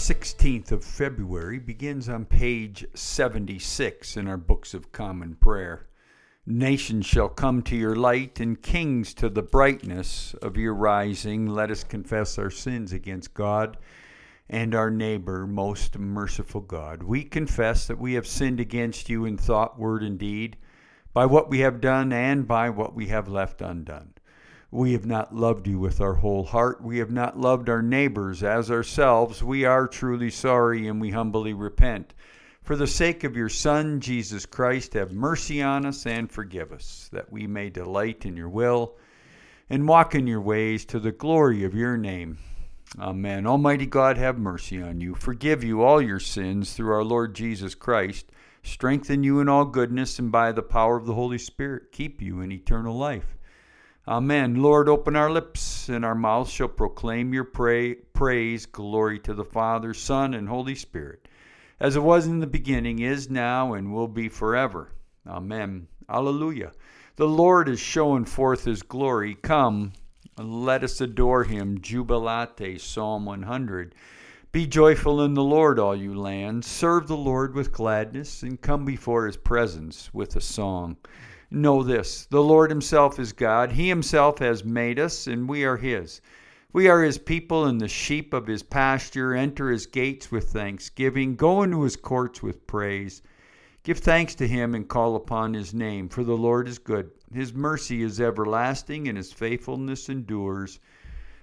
16th of February begins on page 76 in our Books of Common Prayer. Nations shall come to your light and kings to the brightness of your rising. Let us confess our sins against God and our neighbor, most merciful God. We confess that we have sinned against you in thought, word, and deed, by what we have done and by what we have left undone. We have not loved you with our whole heart. We have not loved our neighbors as ourselves. We are truly sorry, and we humbly repent. For the sake of your Son, Jesus Christ, have mercy on us and forgive us, that we may delight in your will and walk in your ways to the glory of your name. Amen. Almighty God, have mercy on you. Forgive you all your sins through our Lord Jesus Christ. Strengthen you in all goodness, and by the power of the Holy Spirit, keep you in eternal life. Amen. Lord, open our lips, and our mouths shall proclaim your praise. Glory to the Father, Son, and Holy Spirit, as it was in the beginning, is now, and will be forever. Amen. Alleluia. The Lord is showing forth his glory. Come, let us adore him. Jubilate, Psalm 100. Be joyful in the Lord, all you lands. Serve the Lord with gladness, and come before his presence with a song. Know this, the Lord himself is God. He himself has made us, and we are his. We are his people and the sheep of his pasture. Enter his gates with thanksgiving. Go into his courts with praise. Give thanks to him and call upon his name, for the Lord is good. His mercy is everlasting, and his faithfulness endures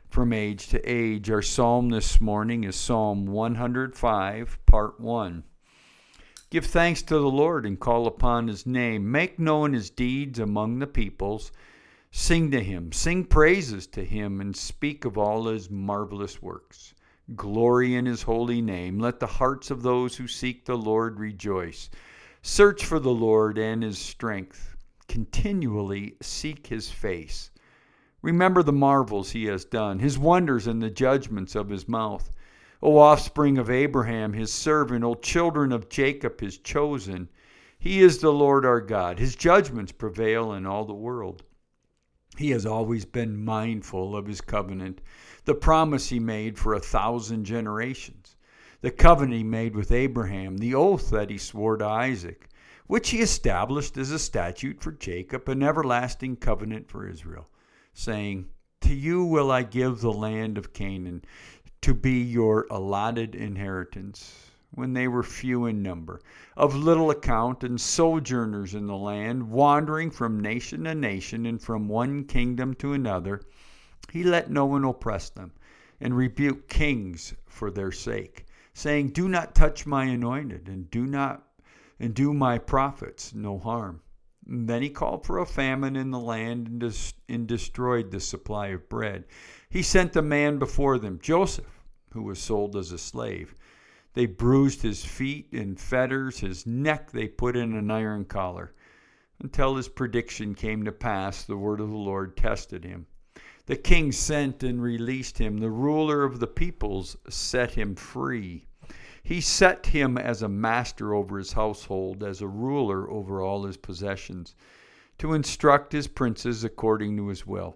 from age to age. Our psalm this morning is Psalm 105, Part 1. Give thanks to the Lord and call upon his name. Make known his deeds among the peoples. Sing to him, sing praises to him, and speak of all his marvelous works. Glory in his holy name. Let the hearts of those who seek the Lord rejoice. Search for the Lord and his strength. Continually seek his face. Remember the marvels he has done, his wonders and the judgments of his mouth. O offspring of Abraham, his servant, O children of Jacob, his chosen. He is the Lord our God. His judgments prevail in all the world. He has always been mindful of his covenant, the promise he made for 1,000 generations, the covenant he made with Abraham, the oath that he swore to Isaac, which he established as a statute for Jacob, an everlasting covenant for Israel, saying, to you will I give the land of Canaan to be your allotted inheritance. When they were few in number, of little account, and sojourners in the land, wandering from nation to nation and from one kingdom to another, he let no one oppress them, and rebuked kings for their sake, saying, do not touch my anointed, and do my prophets no harm. And then he called for a famine in the land and destroyed the supply of bread. He sent a man before them, Joseph, who was sold as a slave. They bruised his feet in fetters, his neck they put in an iron collar. Until his prediction came to pass, the word of the Lord tested him. The king sent and released him. The ruler of the peoples set him free. He set him as a master over his household, as a ruler over all his possessions, to instruct his princes according to his will,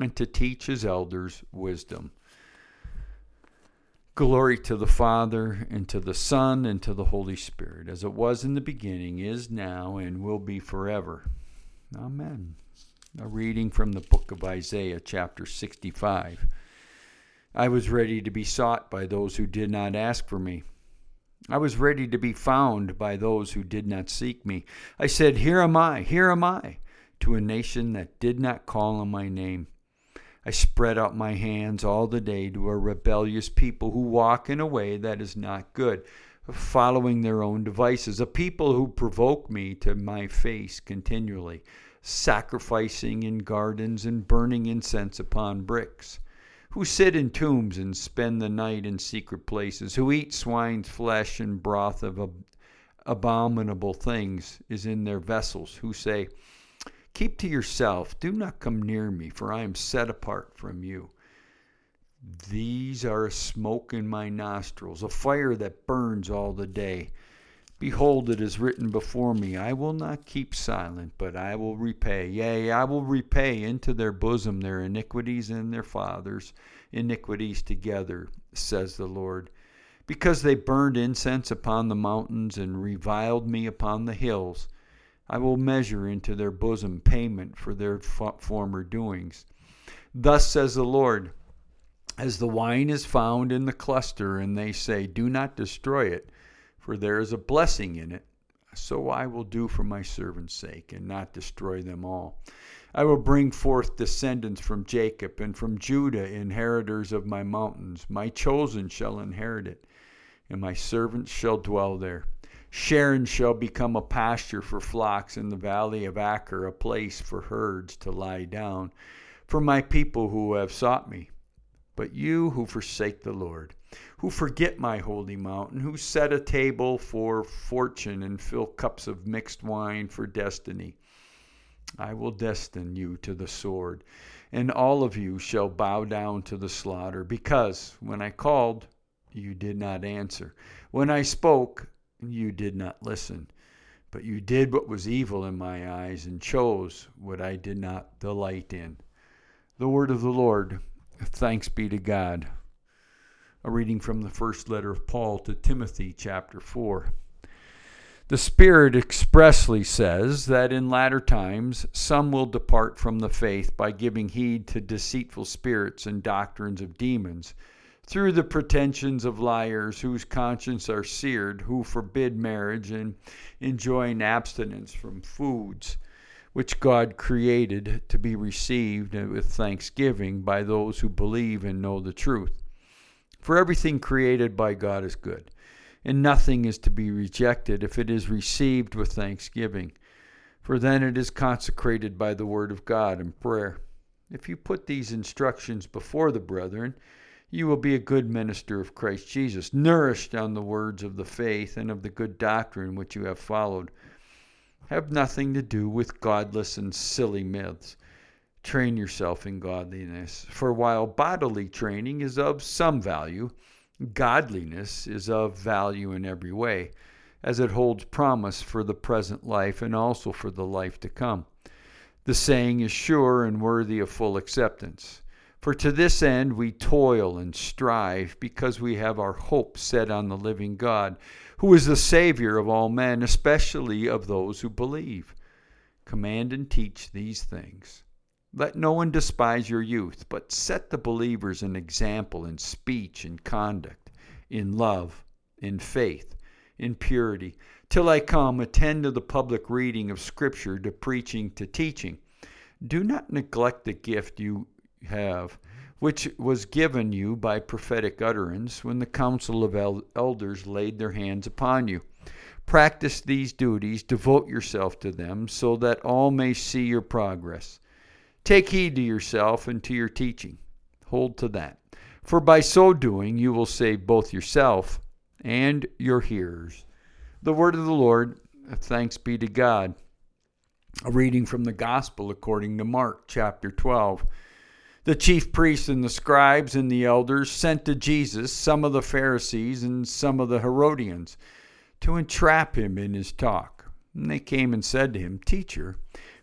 and to teach his elders wisdom. Glory to the Father, and to the Son, and to the Holy Spirit, as it was in the beginning, is now, and will be forever. Amen. A reading from the book of Isaiah, chapter 65. I was ready to be sought by those who did not ask for me. I was ready to be found by those who did not seek me. I said, here am I, to a nation that did not call on my name. I spread out my hands all the day to a rebellious people who walk in a way that is not good, following their own devices, a people who provoke me to my face continually, sacrificing in gardens and burning incense upon bricks, who sit in tombs and spend the night in secret places, who eat swine's flesh and broth of abominable things is in their vessels, who say, keep to yourself, do not come near me, for I am set apart from you. These are a smoke in my nostrils, a fire that burns all the day. Behold, it is written before me, I will not keep silent, but I will repay. Yea, I will repay into their bosom their iniquities and their fathers' iniquities together, says the Lord. Because they burned incense upon the mountains and reviled me upon the hills, I will measure into their bosom payment for their former doings. Thus says the Lord, as the wine is found in the cluster, and they say, do not destroy it, for there is a blessing in it, so I will do for my servants' sake, and not destroy them all. I will bring forth descendants from Jacob, and from Judah inheritors of my mountains. My chosen shall inherit it, and my servants shall dwell there. Sharon shall become a pasture for flocks in the valley of Achor, a place for herds to lie down, for my people who have sought me. But you who forsake the Lord, who forget my holy mountain, who set a table for fortune and fill cups of mixed wine for destiny, I will destine you to the sword, and all of you shall bow down to the slaughter, because when I called, you did not answer. When I spoke, you did not listen. But you did what was evil in my eyes and chose what I did not delight in. The word of the Lord. Thanks be to God. A reading from the first letter of Paul to Timothy, chapter 4. The Spirit expressly says that in latter times some will depart from the faith by giving heed to deceitful spirits and doctrines of demons, through the pretensions of liars whose consciences are seared, who forbid marriage and enjoin abstinence from foods which God created to be received with thanksgiving by those who believe and know the truth. For everything created by God is good, and nothing is to be rejected if it is received with thanksgiving, for then it is consecrated by the word of God and prayer. If you put these instructions before the brethren, you will be a good minister of Christ Jesus, nourished on the words of the faith and of the good doctrine which you have followed. Have nothing to do with godless and silly myths. Train yourself in godliness, for while bodily training is of some value, godliness is of value in every way, as it holds promise for the present life and also for the life to come. The saying is sure and worthy of full acceptance. For to this end we toil and strive, because we have our hope set on the living God, who is the Savior of all men, especially of those who believe. Command and teach these things. Let no one despise your youth, but set the believers an example in speech and conduct, in love, in faith, in purity. Till I come, attend to the public reading of Scripture, to preaching, to teaching. Do not neglect the gift you have, which was given you by prophetic utterance when the council of elders laid their hands upon you. Practice these duties, devote yourself to them, so that all may see your progress. Take heed to yourself and to your teaching. Hold to that, for by so doing you will save both yourself and your hearers. The word of the Lord. Thanks be to God. A reading from the Gospel according to Mark, chapter 12. The chief priests and the scribes and the elders sent to Jesus some of the Pharisees and some of the Herodians to entrap him in his talk. And they came and said to him, Teacher,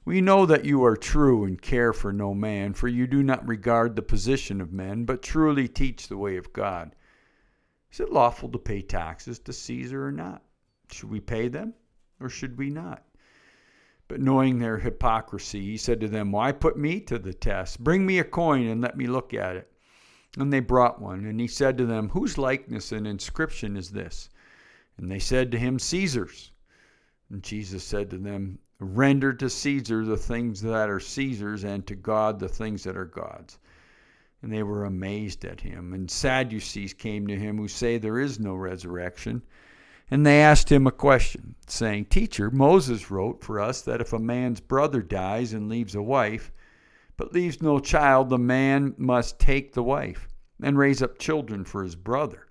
we know that you are true and care for no man, for you do not regard the position of men, but truly teach the way of God. Is it lawful to pay taxes to Caesar or not? Should we pay them or should we not? But knowing their hypocrisy, he said to them, Why put me to the test? Bring me a coin and let me look at it. And they brought one. And he said to them, Whose likeness and inscription is this? And they said to him, Caesar's. And Jesus said to them, Render to Caesar the things that are Caesar's, and to God the things that are God's. And they were amazed at him. And Sadducees came to him, who say there is no resurrection. And they asked him a question, saying, Teacher, Moses wrote for us that if a man's brother dies and leaves a wife, but leaves no child, the man must take the wife and raise up children for his brother.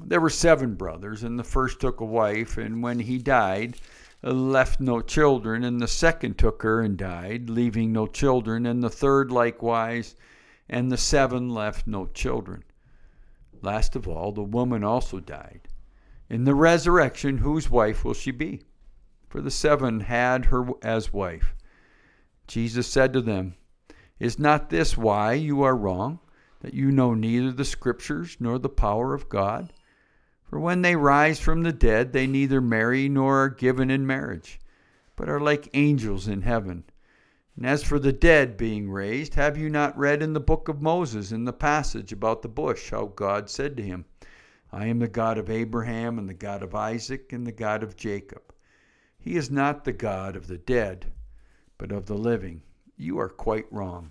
There were 7 brothers, and the first took a wife, and when he died, left no children. And the second took her and died, leaving no children, and the third likewise, and the 7 left no children. Last of all, the woman also died. In the resurrection, whose wife will she be? For the 7 had her as wife. Jesus said to them, Is not this why you are wrong, that you know neither the Scriptures nor the power of God? For when they rise from the dead, they neither marry nor are given in marriage, but are like angels in heaven. And as for the dead being raised, have you not read in the book of Moses, in the passage about the bush, how God said to him, I am the God of Abraham and the God of Isaac and the God of Jacob. He is not the God of the dead, but of the living. You are quite wrong.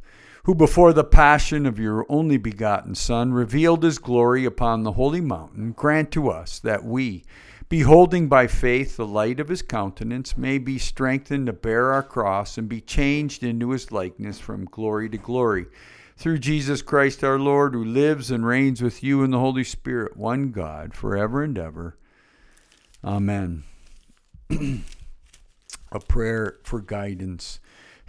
who before the passion of your only begotten Son revealed his glory upon the holy mountain, grant to us that we, beholding by faith the light of his countenance, may be strengthened to bear our cross and be changed into his likeness from glory to glory. Through Jesus Christ our Lord, who lives and reigns with you in the Holy Spirit, one God, forever and ever. Amen. A prayer for guidance.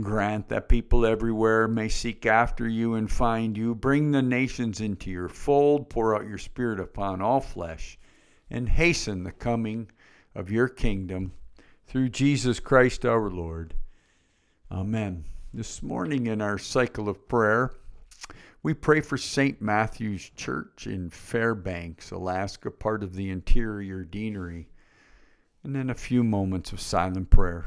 Grant that people everywhere may seek after you and find you. Bring the nations into your fold. Pour out your Spirit upon all flesh, and hasten the coming of your kingdom through Jesus Christ our Lord. Amen. This morning in our cycle of prayer, we pray for St. Matthew's Church in Fairbanks, Alaska, part of the interior deanery, and then a few moments of silent prayer.